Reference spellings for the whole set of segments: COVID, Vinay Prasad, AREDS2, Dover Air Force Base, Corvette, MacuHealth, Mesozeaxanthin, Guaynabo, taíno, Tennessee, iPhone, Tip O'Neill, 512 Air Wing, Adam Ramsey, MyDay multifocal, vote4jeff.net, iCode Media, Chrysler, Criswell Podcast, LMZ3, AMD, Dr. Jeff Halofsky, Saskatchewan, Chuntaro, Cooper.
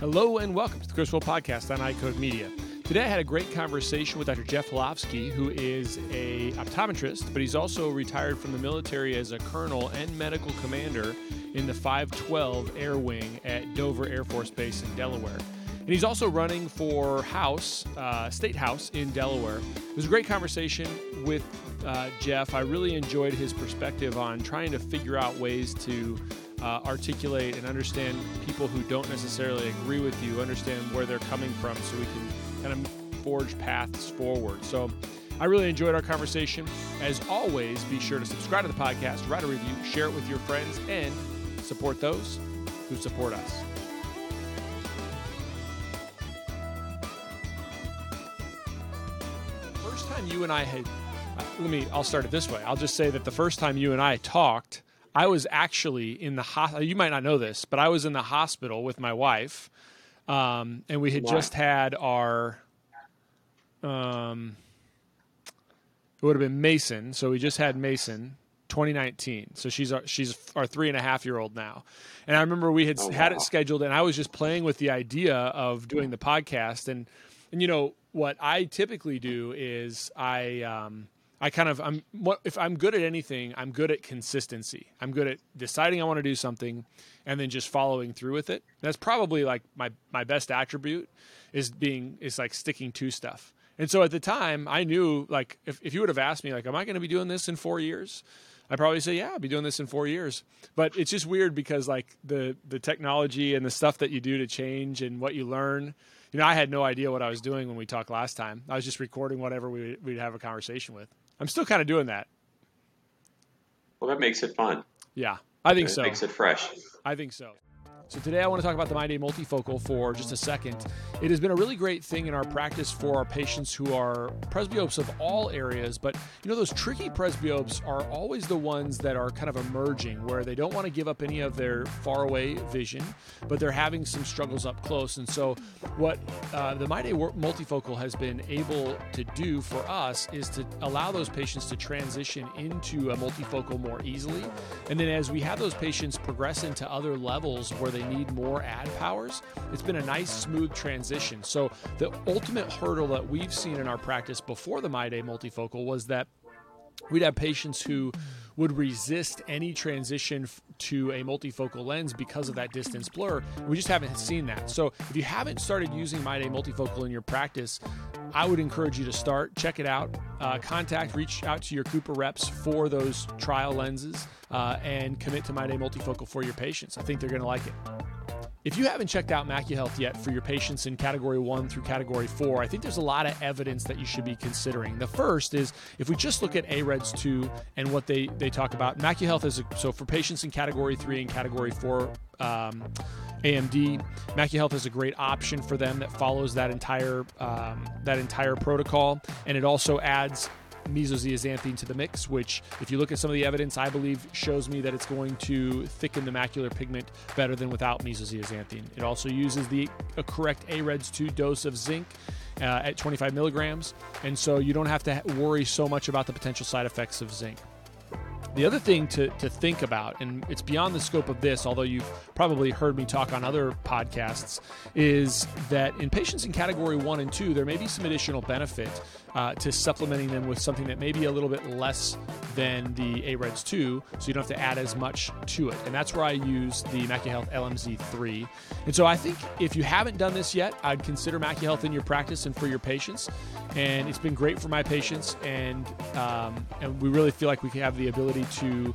Hello and welcome to the Criswell Podcast on iCode Media. Today I had a great conversation with Dr. Jeff Halofsky, who is an optometrist, but he's also retired from the military as a colonel and medical commander in the 512 Air Wing at Dover Air Force Base in Delaware. And he's also running for House, State House in Delaware. It was a great conversation with Jeff. I really enjoyed his perspective on trying to figure out ways to articulate and understand people who don't necessarily agree with you, understand where they're coming from so we can kind of forge paths forward. So I really enjoyed our conversation. As always, be sure to subscribe to the podcast, write a review, share it with your friends, and support those who support us. You and I had, I'll start it this way. I'll just say that the first time you and I talked, I was actually in the hospital. You might not know this, but I was in the hospital with my wife, and we had just had our, it would have been Mason. So we just had Mason 2019. So she's our 3.5-year-old now. And I remember we had had it scheduled, and I was just playing with the idea of doing the podcast. And you know, what I typically do is if I'm good at anything, I'm good at consistency. I'm good at deciding I want to do something and then just following through with it. That's probably like my best attribute is sticking to stuff. And so at the time I knew, like, if you would have asked me, like, am I going to be doing this in 4 years? I'd probably say, yeah, I'll be doing this in 4 years. But it's just weird because, like, the technology and the stuff that you do to change and what you learn, you know, I had no idea what I was doing when we talked last time. I was just recording whatever we'd have a conversation with. I'm still kind of doing that. Well, that makes it fun. Yeah, I think so. It makes it fresh. I think so. So today I want to talk about the MyDay multifocal for just a second. It has been a really great thing in our practice for our patients who are presbyopes of all areas, but you know, those tricky presbyopes are always the ones that are kind of emerging, where they don't want to give up any of their faraway vision, but they're having some struggles up close. And so what the MyDay multifocal has been able to do for us is to allow those patients to transition into a multifocal more easily. And then as we have those patients progress into other levels where they need more ad powers, it's been a nice, smooth transition. So the ultimate hurdle that we've seen in our practice before the MyDay multifocal was that we'd have patients who would resist any transition to a multifocal lens because of that distance blur. We just haven't seen that. So if you haven't started using MyDay multifocal in your practice, I would encourage you to start, check it out, reach out to your Cooper reps for those trial lenses, and commit to MyDay multifocal for your patients. I think they're going to like it. If you haven't checked out MacuHealth yet for your patients in Category 1 through Category 4, I think there's a lot of evidence that you should be considering. The first is, if we just look at AREDS2 and what they talk about, MacuHealth is, so for patients in Category 3 and Category 4 AMD, MacuHealth is a great option for them that follows that entire protocol, and it also adds Mesozeaxanthin to the mix, which, if you look at some of the evidence, I believe shows me that it's going to thicken the macular pigment better than without Mesozeaxanthin. It also uses the correct AREDS2 dose of zinc at 25 milligrams, and so you don't have to worry so much about the potential side effects of zinc. The other thing to think about, and it's beyond the scope of this, although you've probably heard me talk on other podcasts, is that in patients in Category 1 and 2, there may be some additional benefit to supplementing them with something that may be a little bit less than the AREDS2, so you don't have to add as much to it. And that's where I use the MacuHealth LMZ3. And so I think if you haven't done this yet, I'd consider MacuHealth in your practice and for your patients. And it's been great for my patients, and we really feel like we have the ability to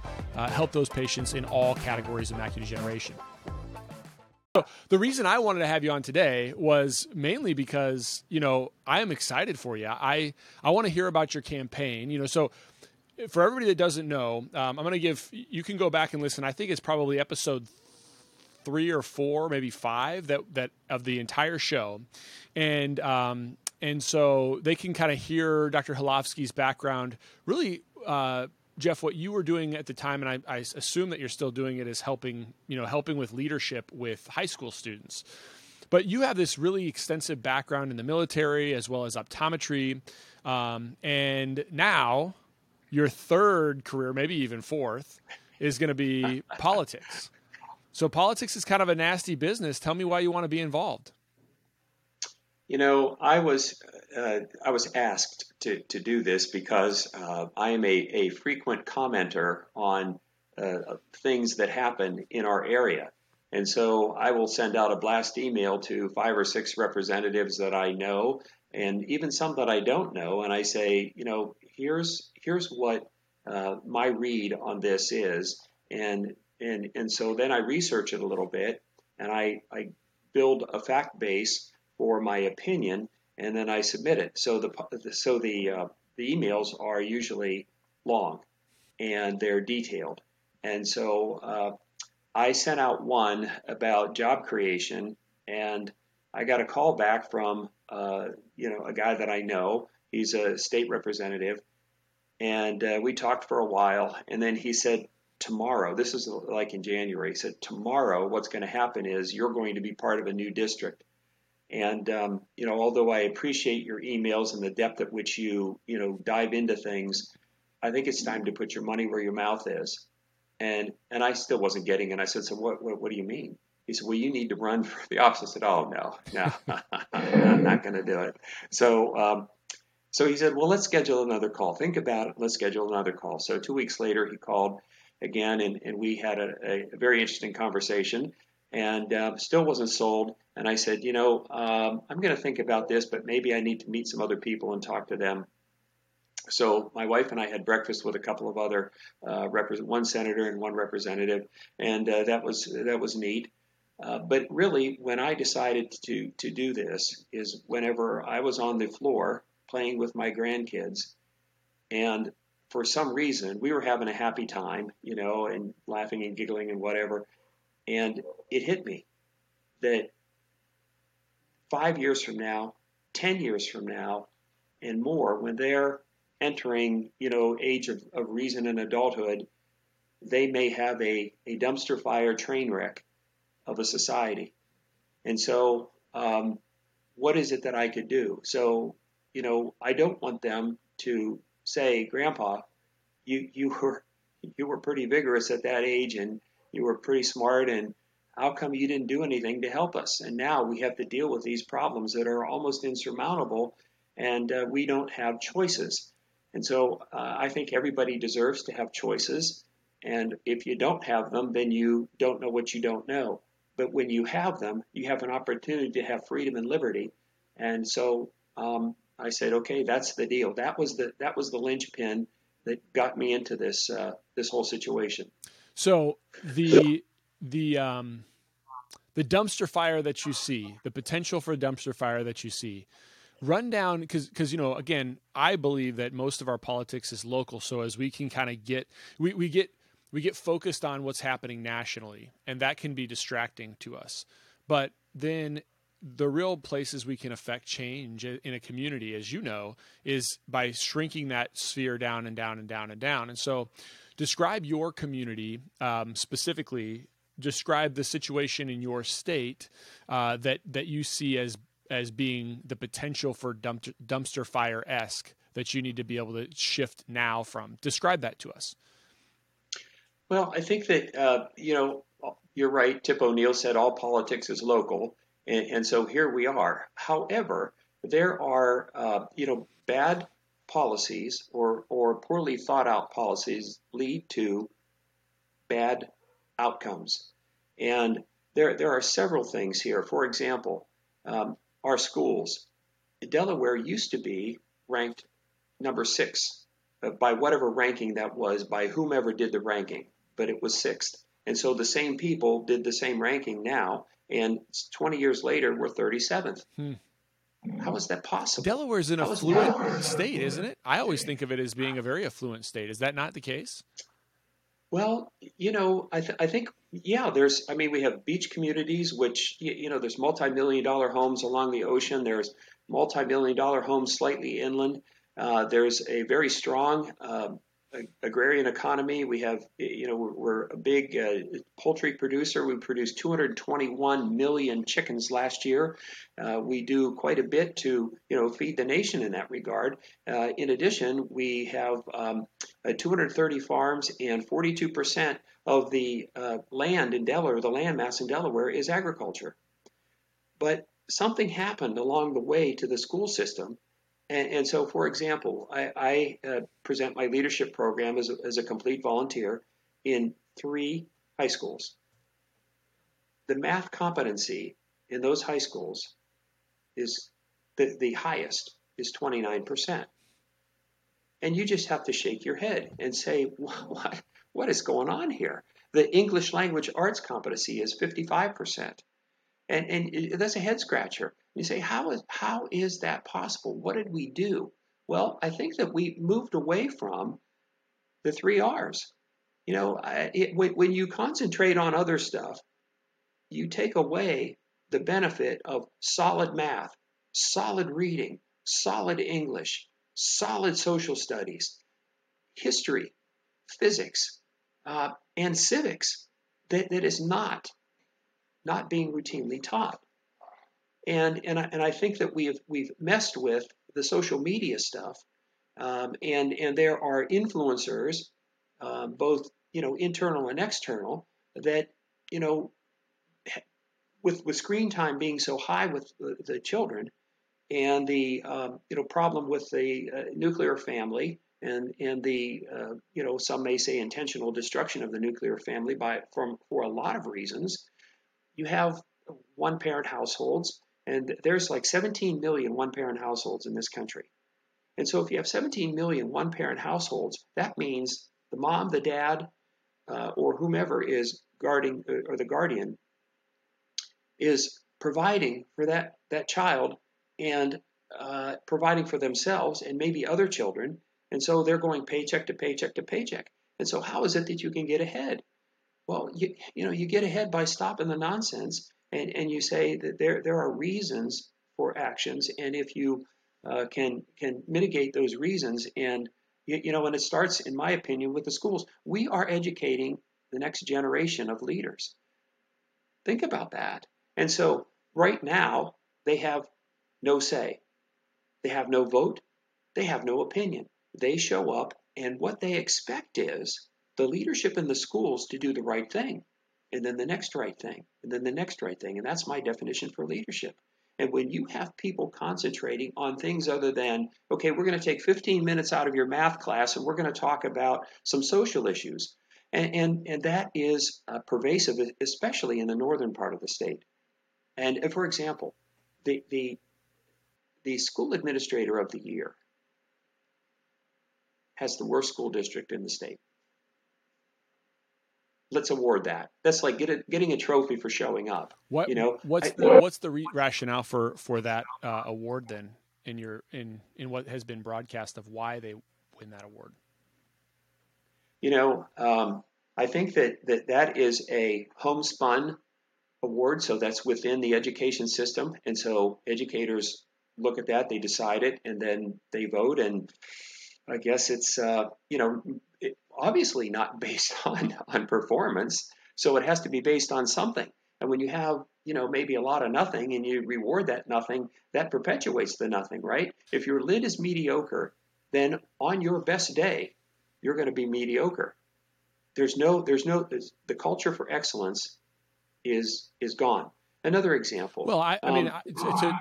help those patients in all categories of macular degeneration. So the reason I wanted to have you on today was mainly because, you know, I am excited for you. I want to hear about your campaign, you know. So for everybody that doesn't know, I'm going to you can go back and listen. I think it's probably episode 3 or 4, maybe 5 that of the entire show. And so they can kind of hear Dr. Halofsky's background, really, Jeff, what you were doing at the time, and I assume that you're still doing it, is helping with leadership with high school students. But you have this really extensive background in the military as well as optometry, and now your third career, maybe even fourth, is going to be politics. So politics is kind of a nasty business. Tell me why you want to be involved. You know, I was asked to do this because I am a frequent commenter on things that happen in our area. And so I will send out a blast email to 5 or 6 representatives that I know, and even some that I don't know. And I say, you know, here's what my read on this is. And so then I research it a little bit, and I build a fact base for my opinion, and then I submit it. So the emails are usually long, and they're detailed. And so I sent out one about job creation, and I got a call back from a guy that I know. He's a state representative, and we talked for a while, and then he said, tomorrow, this is like in January, he said, tomorrow what's going to happen is you're going to be part of a new district. And, although I appreciate your emails and the depth at which you dive into things, I think it's time to put your money where your mouth is. And I still wasn't getting it. And I said, so what do you mean? He said, well, you need to run for the office. I said, oh, no, I'm not going to do it. So he said, well, let's schedule another call. Think about it. Let's schedule another call. So 2 weeks later, he called again, and we had a very interesting conversation, and still wasn't sold. And I said, I'm going to think about this, but maybe I need to meet some other people and talk to them. So my wife and I had breakfast with a couple of other one senator and one representative, and that was neat. But really, when I decided to do this is whenever I was on the floor playing with my grandkids, and for some reason, we were having a happy time, and laughing and giggling and whatever. And it hit me that 5 years from now, 10 years from now, and more, when they're entering, age of reason and adulthood, they may have a dumpster fire train wreck of a society. And so what is it that I could do? So, I don't want them to say, Grandpa, you were pretty vigorous at that age, and you were pretty smart, and how come you didn't do anything to help us? And now we have to deal with these problems that are almost insurmountable, and we don't have choices. And so I think everybody deserves to have choices, and if you don't have them, then you don't know what you don't know. But when you have them, you have an opportunity to have freedom and liberty. And so I said, okay, that's the deal. That was the linchpin that got me into this whole situation. So the dumpster fire that you see, the potential for a dumpster fire that you see, run down because again, I believe that most of our politics is local. So as we can kind of get we get focused on what's happening nationally, and that can be distracting to us. But then the real places we can affect change in a community, as you know, is by shrinking that sphere down and down and down and down. And so describe your community specifically, describe the situation in your state that you see as being the potential for dumpster fire-esque that you need to be able to shift now from. Describe that to us. Well, I think that, you're right. Tip O'Neill said all politics is local. And so here we are. However, there are, bad policies or poorly thought out policies lead to bad outcomes. And there are several things here. For example, our schools. Delaware used to be ranked number 6 by whatever ranking that was, by whomever did the ranking, but it was 6th. And so the same people did the same ranking now, and 20 years later, we're 37th. How is that possible? Delaware is an affluent state, isn't it? I always think of it as being a very affluent state. Is that not the case? Well, I think, yeah, we have beach communities, which, there's multi-million-dollar homes along the ocean. There's multi-million-dollar homes slightly inland. There's a very strong agrarian economy. We have, we're a big poultry producer. We produced 221 million chickens last year. We do quite a bit to, feed the nation in that regard. In addition, we have 230 farms, and 42% of the land in Delaware, the land mass in Delaware, is agriculture. But something happened along the way to the school system. And so, for example, I present my leadership program as a complete volunteer in 3 high schools. The math competency in those high schools is the highest is 29%. And you just have to shake your head and say, what is going on here? The English language arts competency is 55%. And that's a head scratcher. You say, how is that possible? What did we do? Well, I think that we moved away from the 3 R's. When you concentrate on other stuff, you take away the benefit of solid math, solid reading, solid English, solid social studies, history, physics, and civics that is not being routinely taught. And I think that we've messed with the social media stuff, and there are influencers, both internal and external, that with screen time being so high with the children, and the problem with the nuclear family, and the some may say intentional destruction of the nuclear family for a lot of reasons. You have one-parent households. And there's like 17 million one-parent households in this country. And so if you have 17 million one-parent households, that means the mom, the dad, or whomever is guarding or the guardian is providing for that child and providing for themselves and maybe other children. And so they're going paycheck to paycheck to paycheck. And so how is it that you can get ahead? Well, you get ahead by stopping the nonsense. And you say that there are reasons for actions, and if you can mitigate those reasons, and and it starts, in my opinion, with the schools. We are educating the next generation of leaders. Think about that. And so right now they have no say, they have no vote, they have no opinion. They show up, and what they expect is the leadership in the schools to do the right thing. And then the next right thing, and then the next right thing. And that's my definition for leadership. And when you have people concentrating on things other than, okay, we're going to take 15 minutes out of your math class and we're going to talk about some social issues. And that is pervasive, especially in the northern part of the state. And for example, the school administrator of the year has the worst school district in the state. Let's award that. That's like getting a trophy for showing up. What's the rationale for that award then? In what has been broadcast of why they win that award? I think that is a homespun award, so that's within the education system, and so educators look at that, they decide it, and then they vote. And I guess it's obviously not based on performance, so it has to be based on something. And when you have, maybe a lot of nothing and you reward that nothing, that perpetuates the nothing, right? If your lid is mediocre, then on your best day, you're going to be mediocre. The culture for excellence is gone. Another example. Well,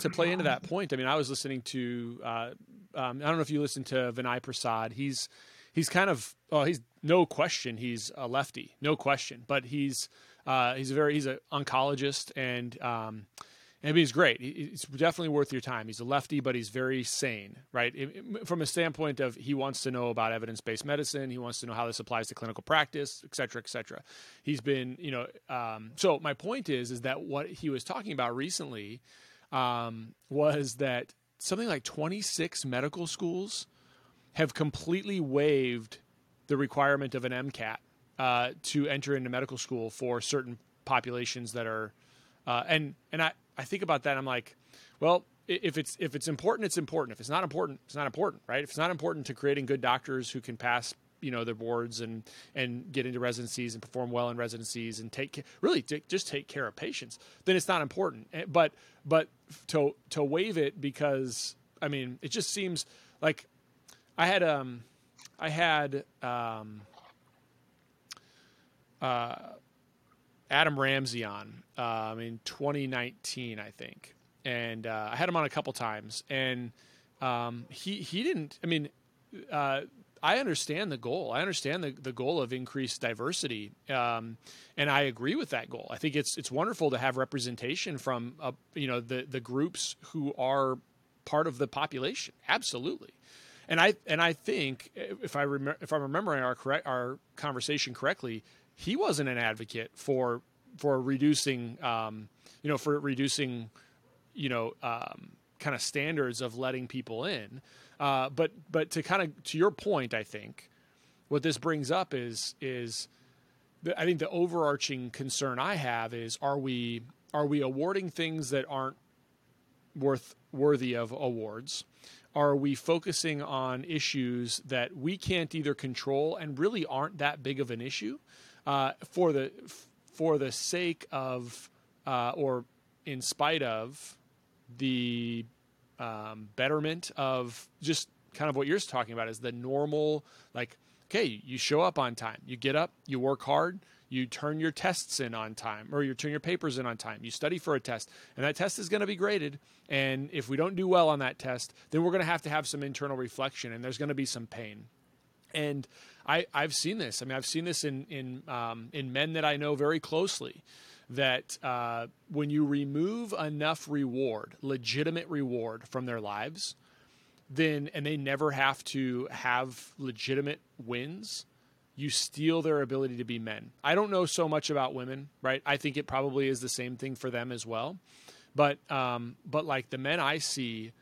to play into that point, I was listening to, I don't know if you listened to Vinay Prasad. He's kind of, no question, he's a lefty, no question. But he's an oncologist, and he's great. It's definitely worth your time. He's a lefty, but he's very sane, right? From a standpoint of he wants to know about evidence-based medicine, he wants to know how this applies to clinical practice, et cetera, et cetera. He's been, so my point is that what he was talking about recently was that something like 26 medical schools have completely waived the requirement of an MCAT to enter into medical school for certain populations that are, and I think about that, and I'm like, well, if it's important, it's important. If it's not important, it's not important, right? If it's not important to creating good doctors who can pass their boards and get into residencies and perform well in residencies and just take care of patients, then it's not important. But to waive it because it just seems like I had Adam Ramsey on in 2019, I think. And I had him on a couple times, and he didn't. I understand the goal. I understand the goal of increased diversity, and I agree with that goal. I think it's wonderful to have representation from the groups who are part of the population. Absolutely, and I think if I'm remembering our conversation correctly, he wasn't an advocate for reducing kind of standards of letting people in. But to kind of, to your point, I think what this brings up is I think the overarching concern I have is, are we awarding things that aren't worthy of awards? Are we focusing on issues that we can't either control and really aren't that big of an issue, for the sake of, or in spite of the betterment of just kind of what you're talking about, is the normal, like, okay, you show up on time, you get up, you work hard, you turn your tests in on time, or you turn your papers in on time, you study for a test, and that test is going to be graded. And if we don't do well on that test, then we're going to have some internal reflection, and there's going to be some pain. And I've seen this. I've seen this in men that I know very closely, that when you remove enough reward, legitimate reward, from their lives, then, and they never have to have legitimate wins, you steal their ability to be men. I don't know so much about women, right? I think it probably is the same thing for them as well. But like the men I see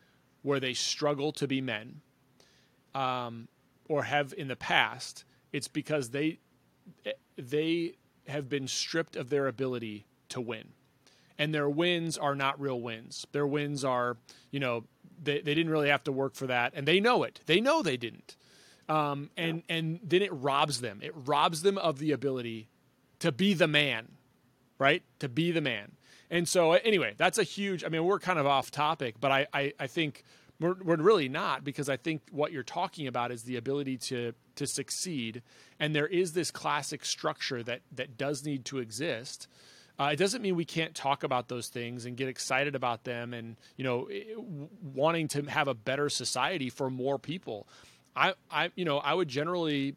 where they struggle to be men, or have in the past, it's because they have been stripped of their ability to win, and their wins are not real wins. Their wins are, they didn't really have to work for that, and they know it. They know they didn't. And then it robs them. It robs them of the ability to be the man, right? To be the man. And so anyway, that's a huge, we're kind of off topic, but I think we're really not, because I think what you're talking about is the ability to succeed. And there is this classic structure that does need to exist. It doesn't mean we can't talk about those things and get excited about them, and, wanting to have a better society for more people. I would generally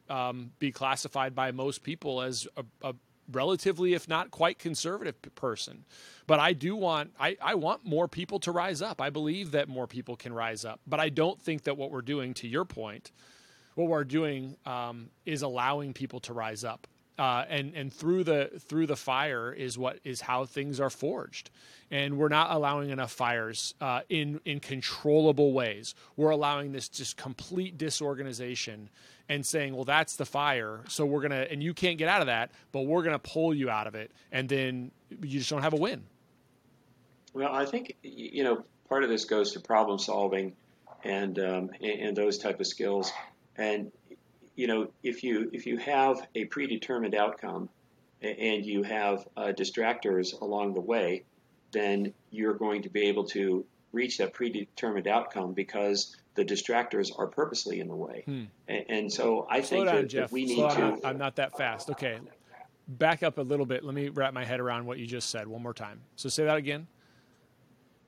be classified by most people as a relatively, if not quite, conservative person, but I do want, I want more people to rise up. I believe that more people can rise up, but I don't think that what we're doing, to your point, is allowing people to rise up. And through the fire is how things are forged, and we're not allowing enough fires in controllable ways. We're allowing this just complete disorganization and saying, well, that's the fire, so we're gonna, and you can't get out of that, but we're gonna pull you out of it, and then you just don't have a win. Well, I think part of this goes to problem solving, and those type of skills, and. If you have a predetermined outcome and you have distractors along the way, then you're going to be able to reach that predetermined outcome because the distractors are purposely in the way. And so I think that we need to... I'm not that fast. Okay, back up a little bit. Let me wrap my head around what you just said one more time. So say that again.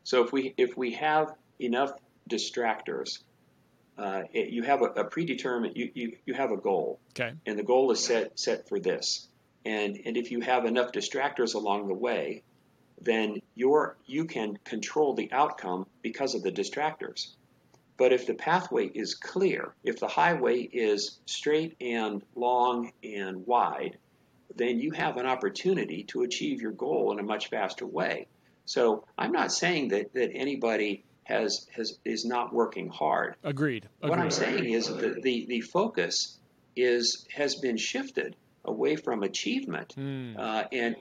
So if we have enough distractors... you have a predetermined, you have a goal, okay, and the goal is set for this. And if you have enough distractors along the way, then you can control the outcome because of the distractors. But if the pathway is clear, if the highway is straight and long and wide, then you have an opportunity to achieve your goal in a much faster way. So I'm not saying that anybody is not working hard. Agreed. What I'm saying is that the focus has been shifted away from achievement and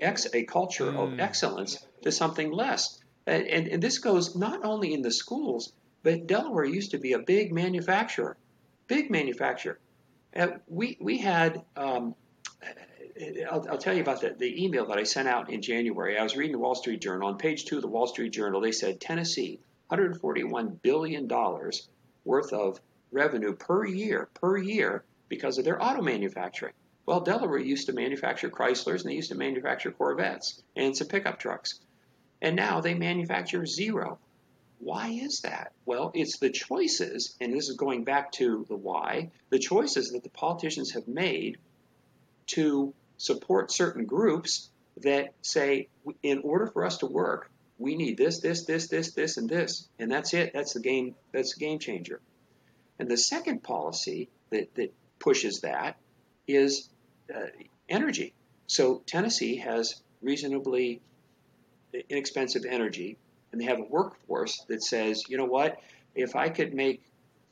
a culture of excellence to something less. And this goes not only in the schools, but Delaware used to be a big manufacturer. We had, I'll tell you about the email that I sent out in January. I was reading the Wall Street Journal. On page 2 of the Wall Street Journal, they said Tennessee, $141 billion worth of revenue per year because of their auto manufacturing. Well, Delaware used to manufacture Chryslers, and they used to manufacture Corvettes and some pickup trucks. And now they manufacture zero. Why is that? Well, it's the choices, and this is going back to the why, the choices that the politicians have made to support certain groups that say, in order for us to work, we need this, and this, and that's it. That's the game changer. And the second policy that pushes that is energy. So Tennessee has reasonably inexpensive energy, and they have a workforce that says, you know what, if I could make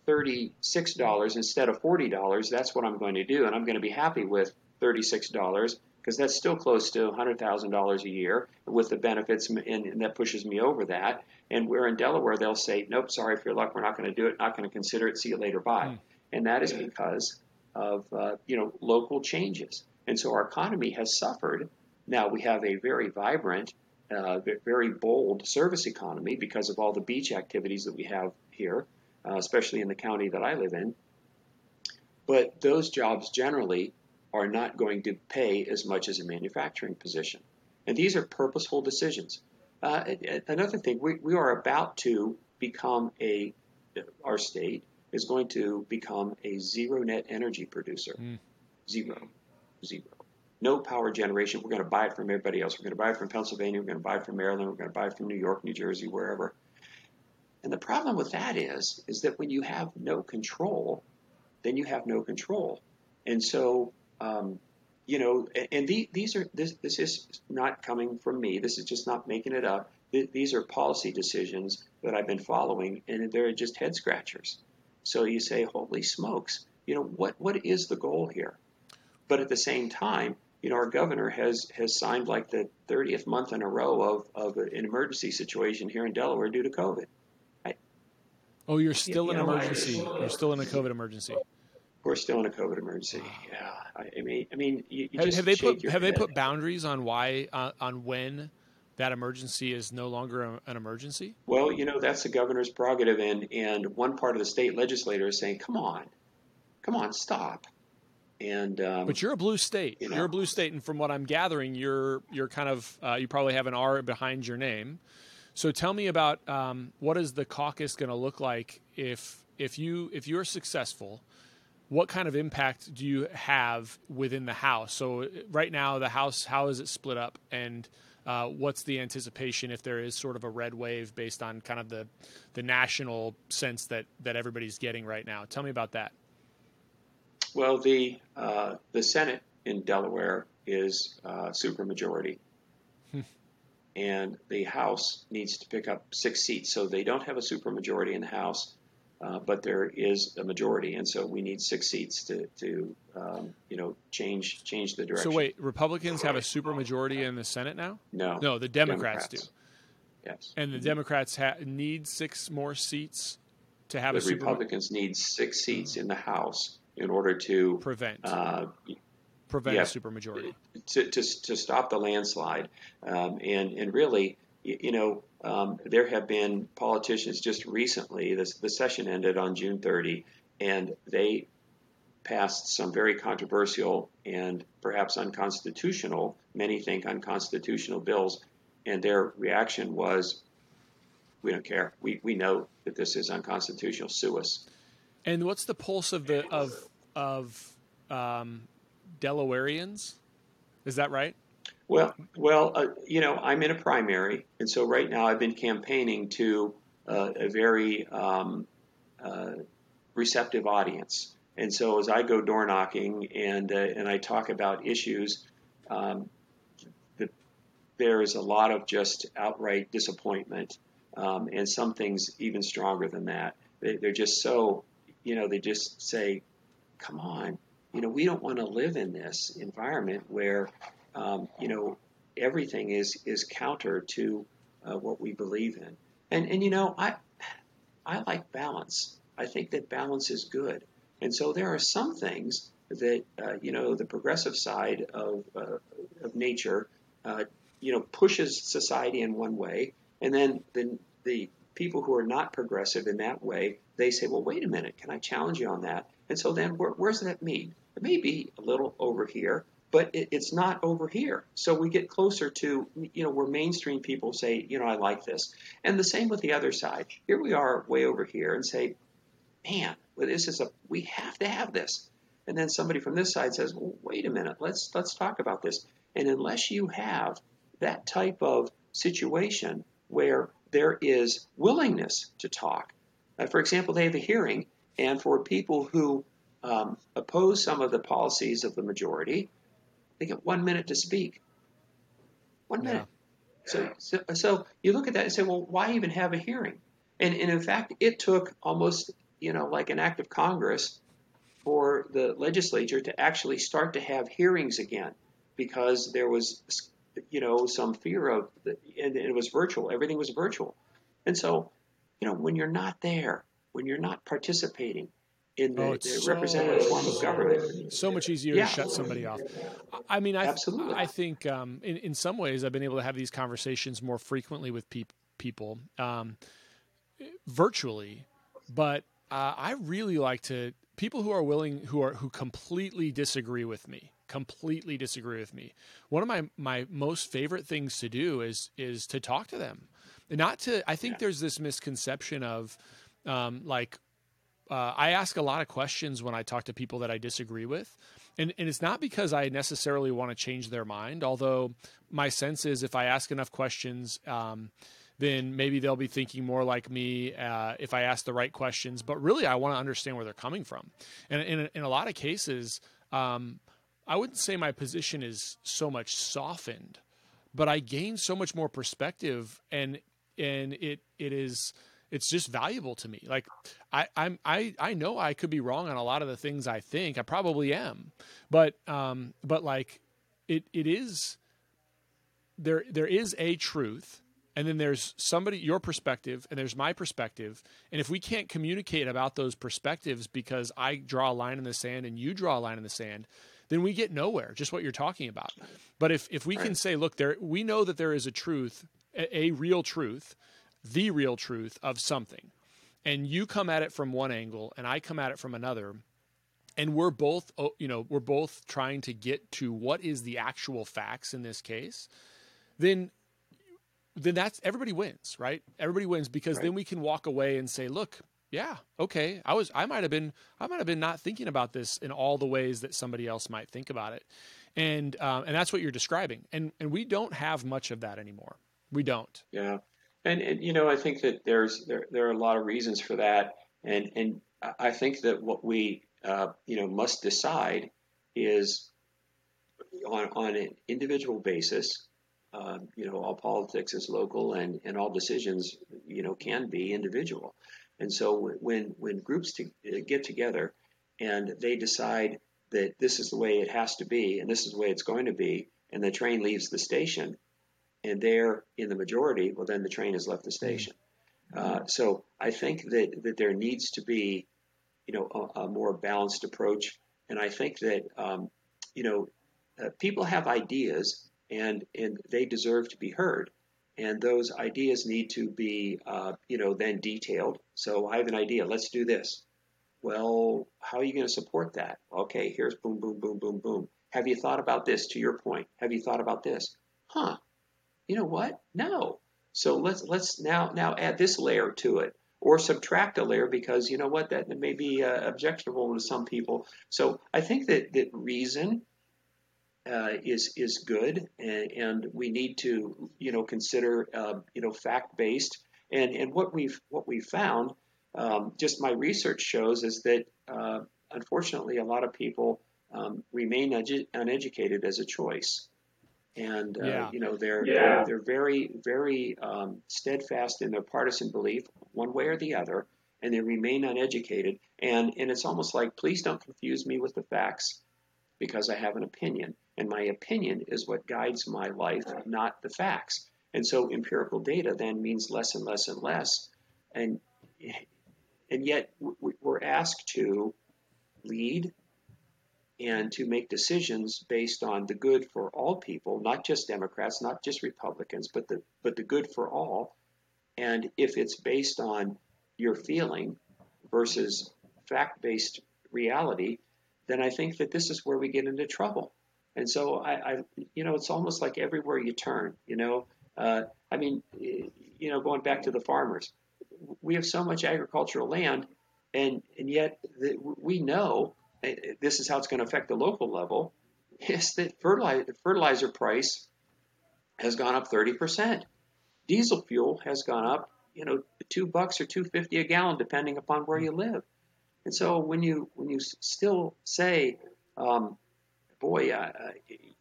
$36 instead of $40, that's what I'm going to do, and I'm going to be happy with $36 because that's still close to $100,000 a year with the benefits, and that pushes me over that. And where in Delaware, they'll say, nope, sorry for your luck, we're not going to do it, not going to consider it, see you later, bye. Mm. And that is because of local changes. And so our economy has suffered. Now we have a very vibrant, very bold service economy because of all the beach activities that we have here, especially in the county that I live in. But those jobs generally are not going to pay as much as a manufacturing position. And these are purposeful decisions. Another thing, we are about to become our state is going to become a zero net energy producer. Mm. Zero. No power generation. We're going to buy it from everybody else. We're going to buy it from Pennsylvania. We're going to buy it from Maryland. We're going to buy it from New York, New Jersey, wherever. And the problem with that is that when you have no control, then you have no control. And so, this is not coming from me. This is just not making it up. These are policy decisions that I've been following, and they're just head scratchers. So you say, holy smokes, what is the goal here? But at the same time, our governor has signed like the 30th month in a row of an emergency situation here in Delaware due to COVID. You're still in emergency. You're still in a COVID emergency. We're still in a COVID emergency. Yeah. I mean, you have, just have they shake put your have head. They put boundaries on why on when that emergency is no longer an emergency? Well, that's the governor's prerogative, and one part of the state legislator is saying, "Come on, stop." And but you're a blue state. You're a blue state, and from what I'm gathering, you're kind of you probably have an R behind your name. So tell me about what is the caucus going to look like if you're successful. What kind of impact do you have within the House? So right now, the House, how is it split up, and what's the anticipation if there is sort of a red wave based on kind of the national sense that everybody's getting right now? Tell me about that. Well, the Senate in Delaware is supermajority, and the House needs to pick up 6 seats, so they don't have a supermajority in the House. But there is a majority, and so we need 6 seats to change the direction. So wait, Republicans have a supermajority in the Senate now? No, the Democrats do. Yes, and the Democrats need 6 more seats to have a supermajority. The Republicans need 6 seats in the House in order to prevent a supermajority to stop the landslide, and really. There have been politicians just recently, the session ended on June 30, and they passed some very controversial and perhaps unconstitutional, many think unconstitutional bills, and their reaction was, we don't care. We know that this is unconstitutional. Sue us. And what's the pulse of Delawareans? Is that right? Well, I'm in a primary, and so right now I've been campaigning to a very receptive audience. And so as I go door knocking and I talk about issues, there is a lot of just outright disappointment, and some things even stronger than that. They're just so, they just say, "Come on, we don't want to live in this environment where." Everything is counter to what we believe in. And I like balance. I think that balance is good. And so there are some things that, the progressive side of nature, pushes society in one way. And then the people who are not progressive in that way, they say, well, wait a minute, can I challenge you on that? And so then where's that meet? It may be a little over here, but it's not over here. So we get closer to, where mainstream people say, I like this. And the same with the other side. Here we are way over here and say, man, well, we have to have this. And then somebody from this side says, well, wait a minute, let's talk about this. And unless you have that type of situation where there is willingness to talk. For example, they have a hearing, and for people who oppose some of the policies of the majority, they get 1 minute to speak. 1 minute. Yeah. So you look at that and say, well, why even have a hearing? And in fact, it took almost, like an act of Congress for the legislature to actually start to have hearings again, because there was some fear of, and it was virtual. Everything was virtual. And so, when you're not there, when you're not participating in the representative form of government, so much easier to shut somebody off. I mean, absolutely. I think in some ways I've been able to have these conversations more frequently with people virtually, but I really like to people who are willing, who completely disagree with me. One of my most favorite things to do is to talk to them. I think there's this misconception of I ask a lot of questions when I talk to people that I disagree with. And it's not because I necessarily want to change their mind, although my sense is if I ask enough questions, then maybe they'll be thinking more like me if I ask the right questions. But really, I want to understand where they're coming from. And in a lot of cases, I wouldn't say my position is so much softened, but I gain so much more perspective, and it's just valuable to me. Like I know I could be wrong on a lot of the things I think. I probably am, but like it is there is a truth, and then there's your perspective, and there's my perspective. And if we can't communicate about those perspectives because I draw a line in the sand and you draw a line in the sand, then we get nowhere, just what you're talking about. But if we can say, look, we know that there is a truth, the real truth of something, and you come at it from one angle and I come at it from another, and we're both trying to get to what is the actual facts in this case, then that's everybody wins, right? Everybody wins, because then we can walk away and say, look, yeah, okay, I might have been not thinking about this in all the ways that somebody else might think about it. And that's what you're describing. And we don't have much of that anymore. We don't. Yeah. And I think that there are a lot of reasons for that. And I think that what we must decide is on an individual basis. All politics is local, and all decisions, can be individual. And so when groups get together and they decide that this is the way it has to be and this is the way it's going to be, and the train leaves the station and they're in the majority, well, then the train has left the station. So I think that there needs to be, a more balanced approach. And I think that, people have ideas and they deserve to be heard. And those ideas need to be, then detailed. So I have an idea. Let's do this. Well, how are you going to support that? Okay, here's boom, boom, boom, boom, boom. Have you thought about this? To your point, have you thought about this? Huh? You know what? No. So let's now add this layer to it, or subtract a layer, because you know what? That may be objectionable to some people. So I think that reason is good, and we need to consider fact based, and what we've found, just my research shows, is that unfortunately a lot of people remain uneducated as a choice, and they're very, very steadfast in their partisan belief one way or the other, and they remain uneducated, and it's almost like, please don't confuse me with the facts, because I have an opinion, and my opinion is what guides my life, not the facts. And so empirical data then means less and less and less. And yet we're asked to lead and to make decisions based on the good for all people, not just Democrats, not just Republicans, but the good for all. And if it's based on your feeling versus fact-based reality, then I think that this is where we get into trouble. And so I you know, it's almost like everywhere you turn, you know, I mean, you know, going back to the farmers, we have so much agricultural land, and yet we know this is how it's going to affect the local level, is that fertilizer price has gone up 30%. Diesel fuel has gone up, you know, $2 or $2.50 a gallon, depending upon where you live. And so when you still say,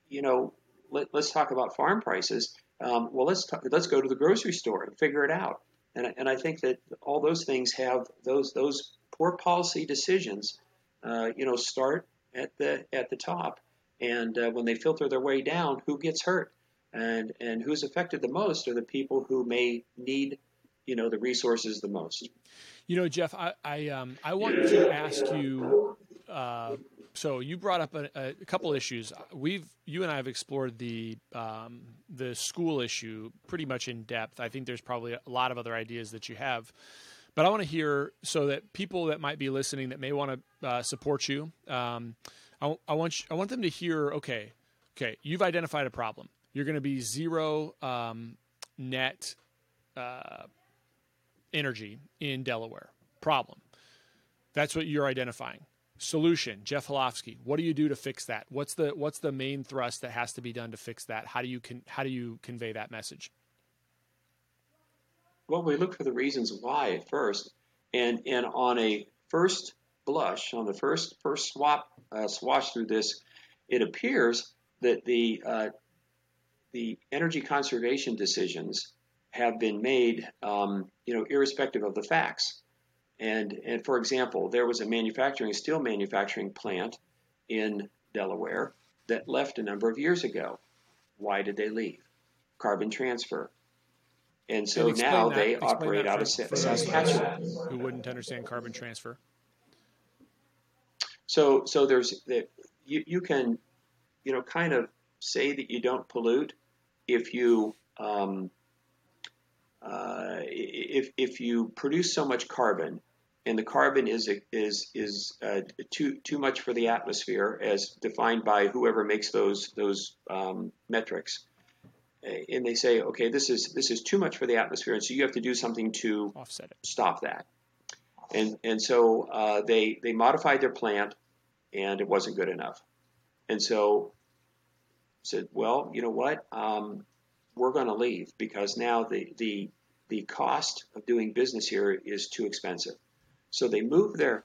you know, let's talk about farm prices. Well, let's go to the grocery store and figure it out. And I think that all those things have those poor policy decisions, you know, start at the top, and when they filter their way down, who gets hurt and who's affected the most are the people who may need, you know, the resources the most. You know, Jeff, I wanted to ask you. So you brought up a couple issues. You and I have explored the school issue pretty much in depth. I think there's probably a lot of other ideas that you have, but I want to hear, so that people that might be listening that may want to support you. I want them to hear. Okay, you've identified a problem. You're going to be zero net energy in Delaware. Problem. That's what you're identifying. Solution, Jeff Halofsky. What do you do to fix that? What's the main thrust that has to be done to fix that? How do you convey that message? Well, we look for the reasons why at first, and on a first blush, on the first swash through this, it appears that the energy conservation decisions have been made, you know, irrespective of the facts. And for example, there was a steel manufacturing plant in Delaware that left a number of years ago. Why did they leave? Carbon transfer. And so now they operate out of Saskatchewan. Who wouldn't understand carbon transfer? So there's that. You can, you know, kind of say that you don't pollute if you. If you produce so much carbon, and the carbon is too much for the atmosphere, as defined by whoever makes those metrics, and they say, okay, this is too much for the atmosphere, and so you have to do something to offset it, stop that, and so they modified their plant, and it wasn't good enough, and so said, well, you know what, we're going to leave because now the cost of doing business here is too expensive. So they moved their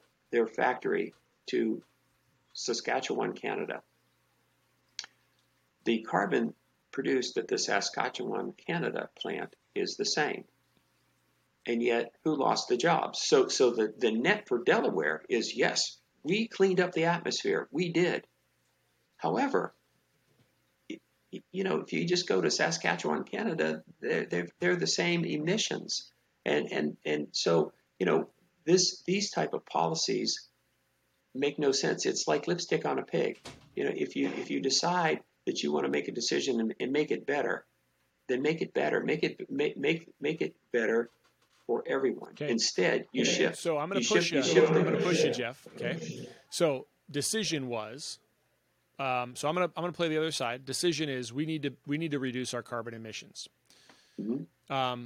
factory to Saskatchewan, Canada. The carbon produced at the Saskatchewan, Canada plant is the same. And yet, who lost the jobs? So the net for Delaware is, yes, we cleaned up the atmosphere. We did. However, you know, if you just go to Saskatchewan, Canada, they're the same emissions, and so, you know, these type of policies make no sense. It's like lipstick on a pig. You know, if you decide that you want to make a decision and make it better, then make it better for everyone. Okay. Instead, you shift. So I'm going to push you. I'm going to push you, Jeff. Okay. So decision was. So I'm gonna play the other side. Decision is we need to reduce our carbon emissions. Mm-hmm.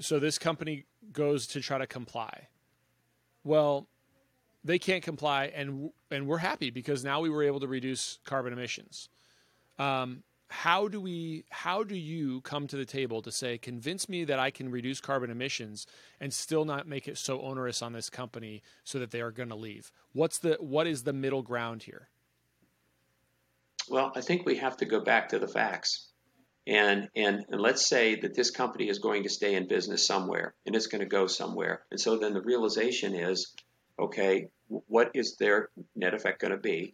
So this company goes to try to comply. Well, they can't comply, and we're happy because now we were able to reduce carbon emissions. How do you come to the table to say, convince me that I can reduce carbon emissions and still not make it so onerous on this company so that they are going to leave? What is the middle ground here? Well, I think we have to go back to the facts, and let's say that this company is going to stay in business somewhere, and it's going to go somewhere. And so then the realization is, okay, what is their net effect going to be,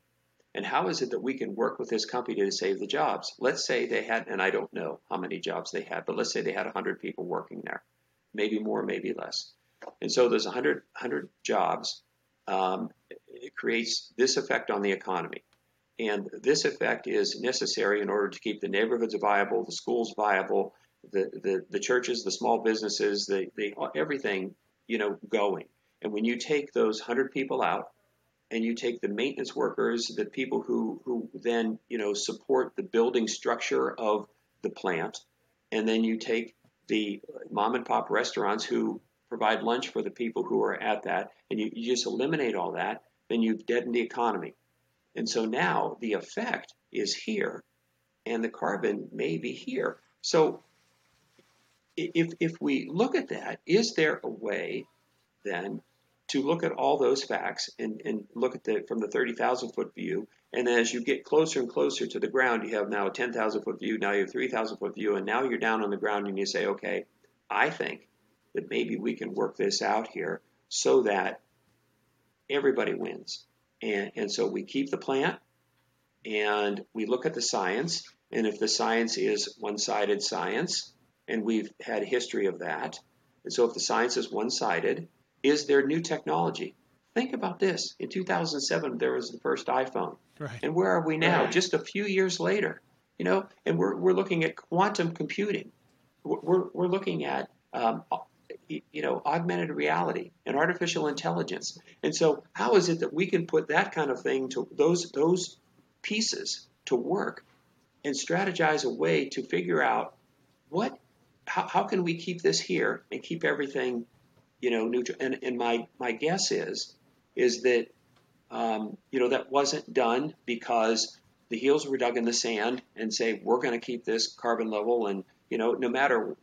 and how is it that we can work with this company to save the jobs? Let's say they had, and I don't know how many jobs they had, but let's say they had 100 people working there, maybe more, maybe less. And so there's 100 jobs it creates this effect on the economy. And this effect is necessary in order to keep the neighborhoods viable, the schools viable, the churches, the small businesses, everything, going. And when you take those 100 people out and you take the maintenance workers, the people who then, support the building structure of the plant, and then you take the mom and pop restaurants who provide lunch for the people who are at that, and you just eliminate all that, then you've deadened the economy. And so now the effect is here, and the carbon may be here. So if we look at that, is there a way then to look at all those facts and look at from the 30,000-foot view, and as you get closer and closer to the ground, you have now a 10,000-foot view, now you have a 3,000-foot view, and now you're down on the ground and you say, okay, I think that maybe we can work this out here so that everybody wins. And so we keep the plant and we look at the science. And if the science is one-sided science, and we've had a history of that, and so if the science is one-sided, is there new technology? Think about this. In 2007, there was the first iPhone. Right. And where are we now? Right. Just a few years later, and we're looking at quantum computing. We're looking at, augmented reality and artificial intelligence. And so how is it that we can put that kind of thing to those pieces to work and strategize a way to figure out how can we keep this here and keep everything, neutral? And my guess is that, that wasn't done because the heels were dug in the sand and say, we're going to keep this carbon level and, no matter,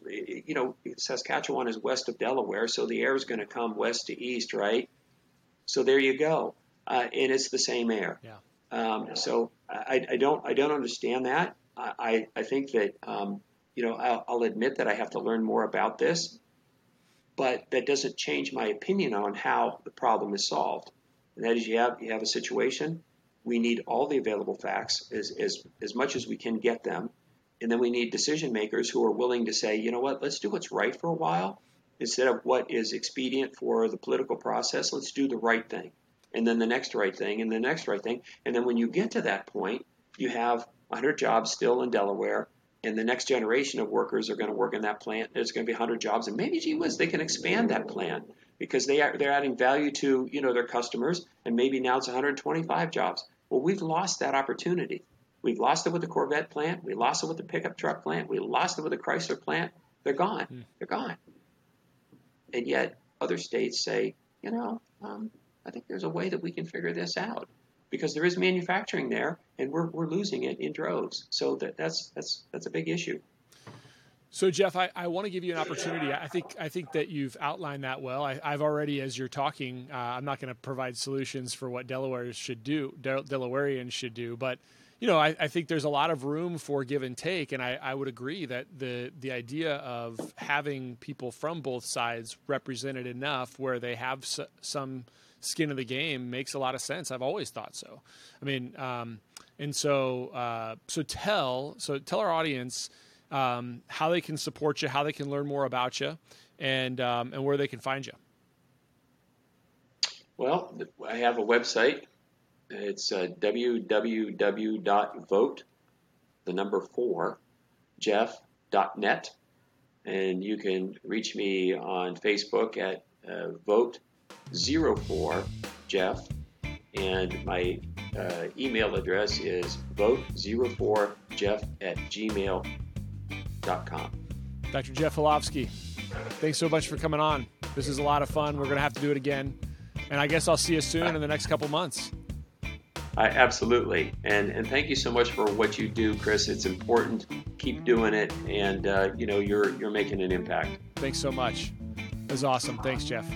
Saskatchewan is west of Delaware, so the air is going to come west to east, right? So there you go, and it's the same air. Yeah. So I don't understand that. I think that I'll admit that I have to learn more about this, but that doesn't change my opinion on how the problem is solved. And that is, you have a situation. We need all the available facts as much as we can get them. And then we need decision makers who are willing to say, you know what, let's do what's right for a while. Instead of what is expedient for the political process, let's do the right thing. And then the next right thing, and the next right thing. And then when you get to that point, you have 100 jobs still in Delaware, and the next generation of workers are going to work in that plant. There's going to be 100 jobs, and maybe, gee whiz, they can expand that plant because they're adding value to, their customers, and maybe now it's 125 jobs. Well, we've lost that opportunity. We've lost it with the Corvette plant. We lost it with the pickup truck plant. We lost it with the Chrysler plant. They're gone. Mm. They're gone. And yet other states say, I think there's a way that we can figure this out because there is manufacturing there, and we're losing it in droves. So that's a big issue. So, Jeff, I want to give you an opportunity. I think that you've outlined that well. I've already, as you're talking, I'm not going to provide solutions for what Delawareans should do, but I think there's a lot of room for give and take, and I would agree that the idea of having people from both sides represented enough where they have some skin in the game makes a lot of sense. I've always thought so. I mean, and so tell our audience how they can support you, how they can learn more about you, and where they can find you. Well, I have a website. It's www.vote4jeff.net, and you can reach me on Facebook at vote04jeff, and my email address is vote04jeff@gmail.com. Dr. Jeff Halofsky, thanks so much for coming on. This is a lot of fun. We're going to have to do it again, and I guess I'll see you soon in the next couple months. Absolutely. And thank you so much for what you do, Chris. It's important. Keep doing it. And, you're making an impact. Thanks so much. It was awesome. Thanks, Jeff.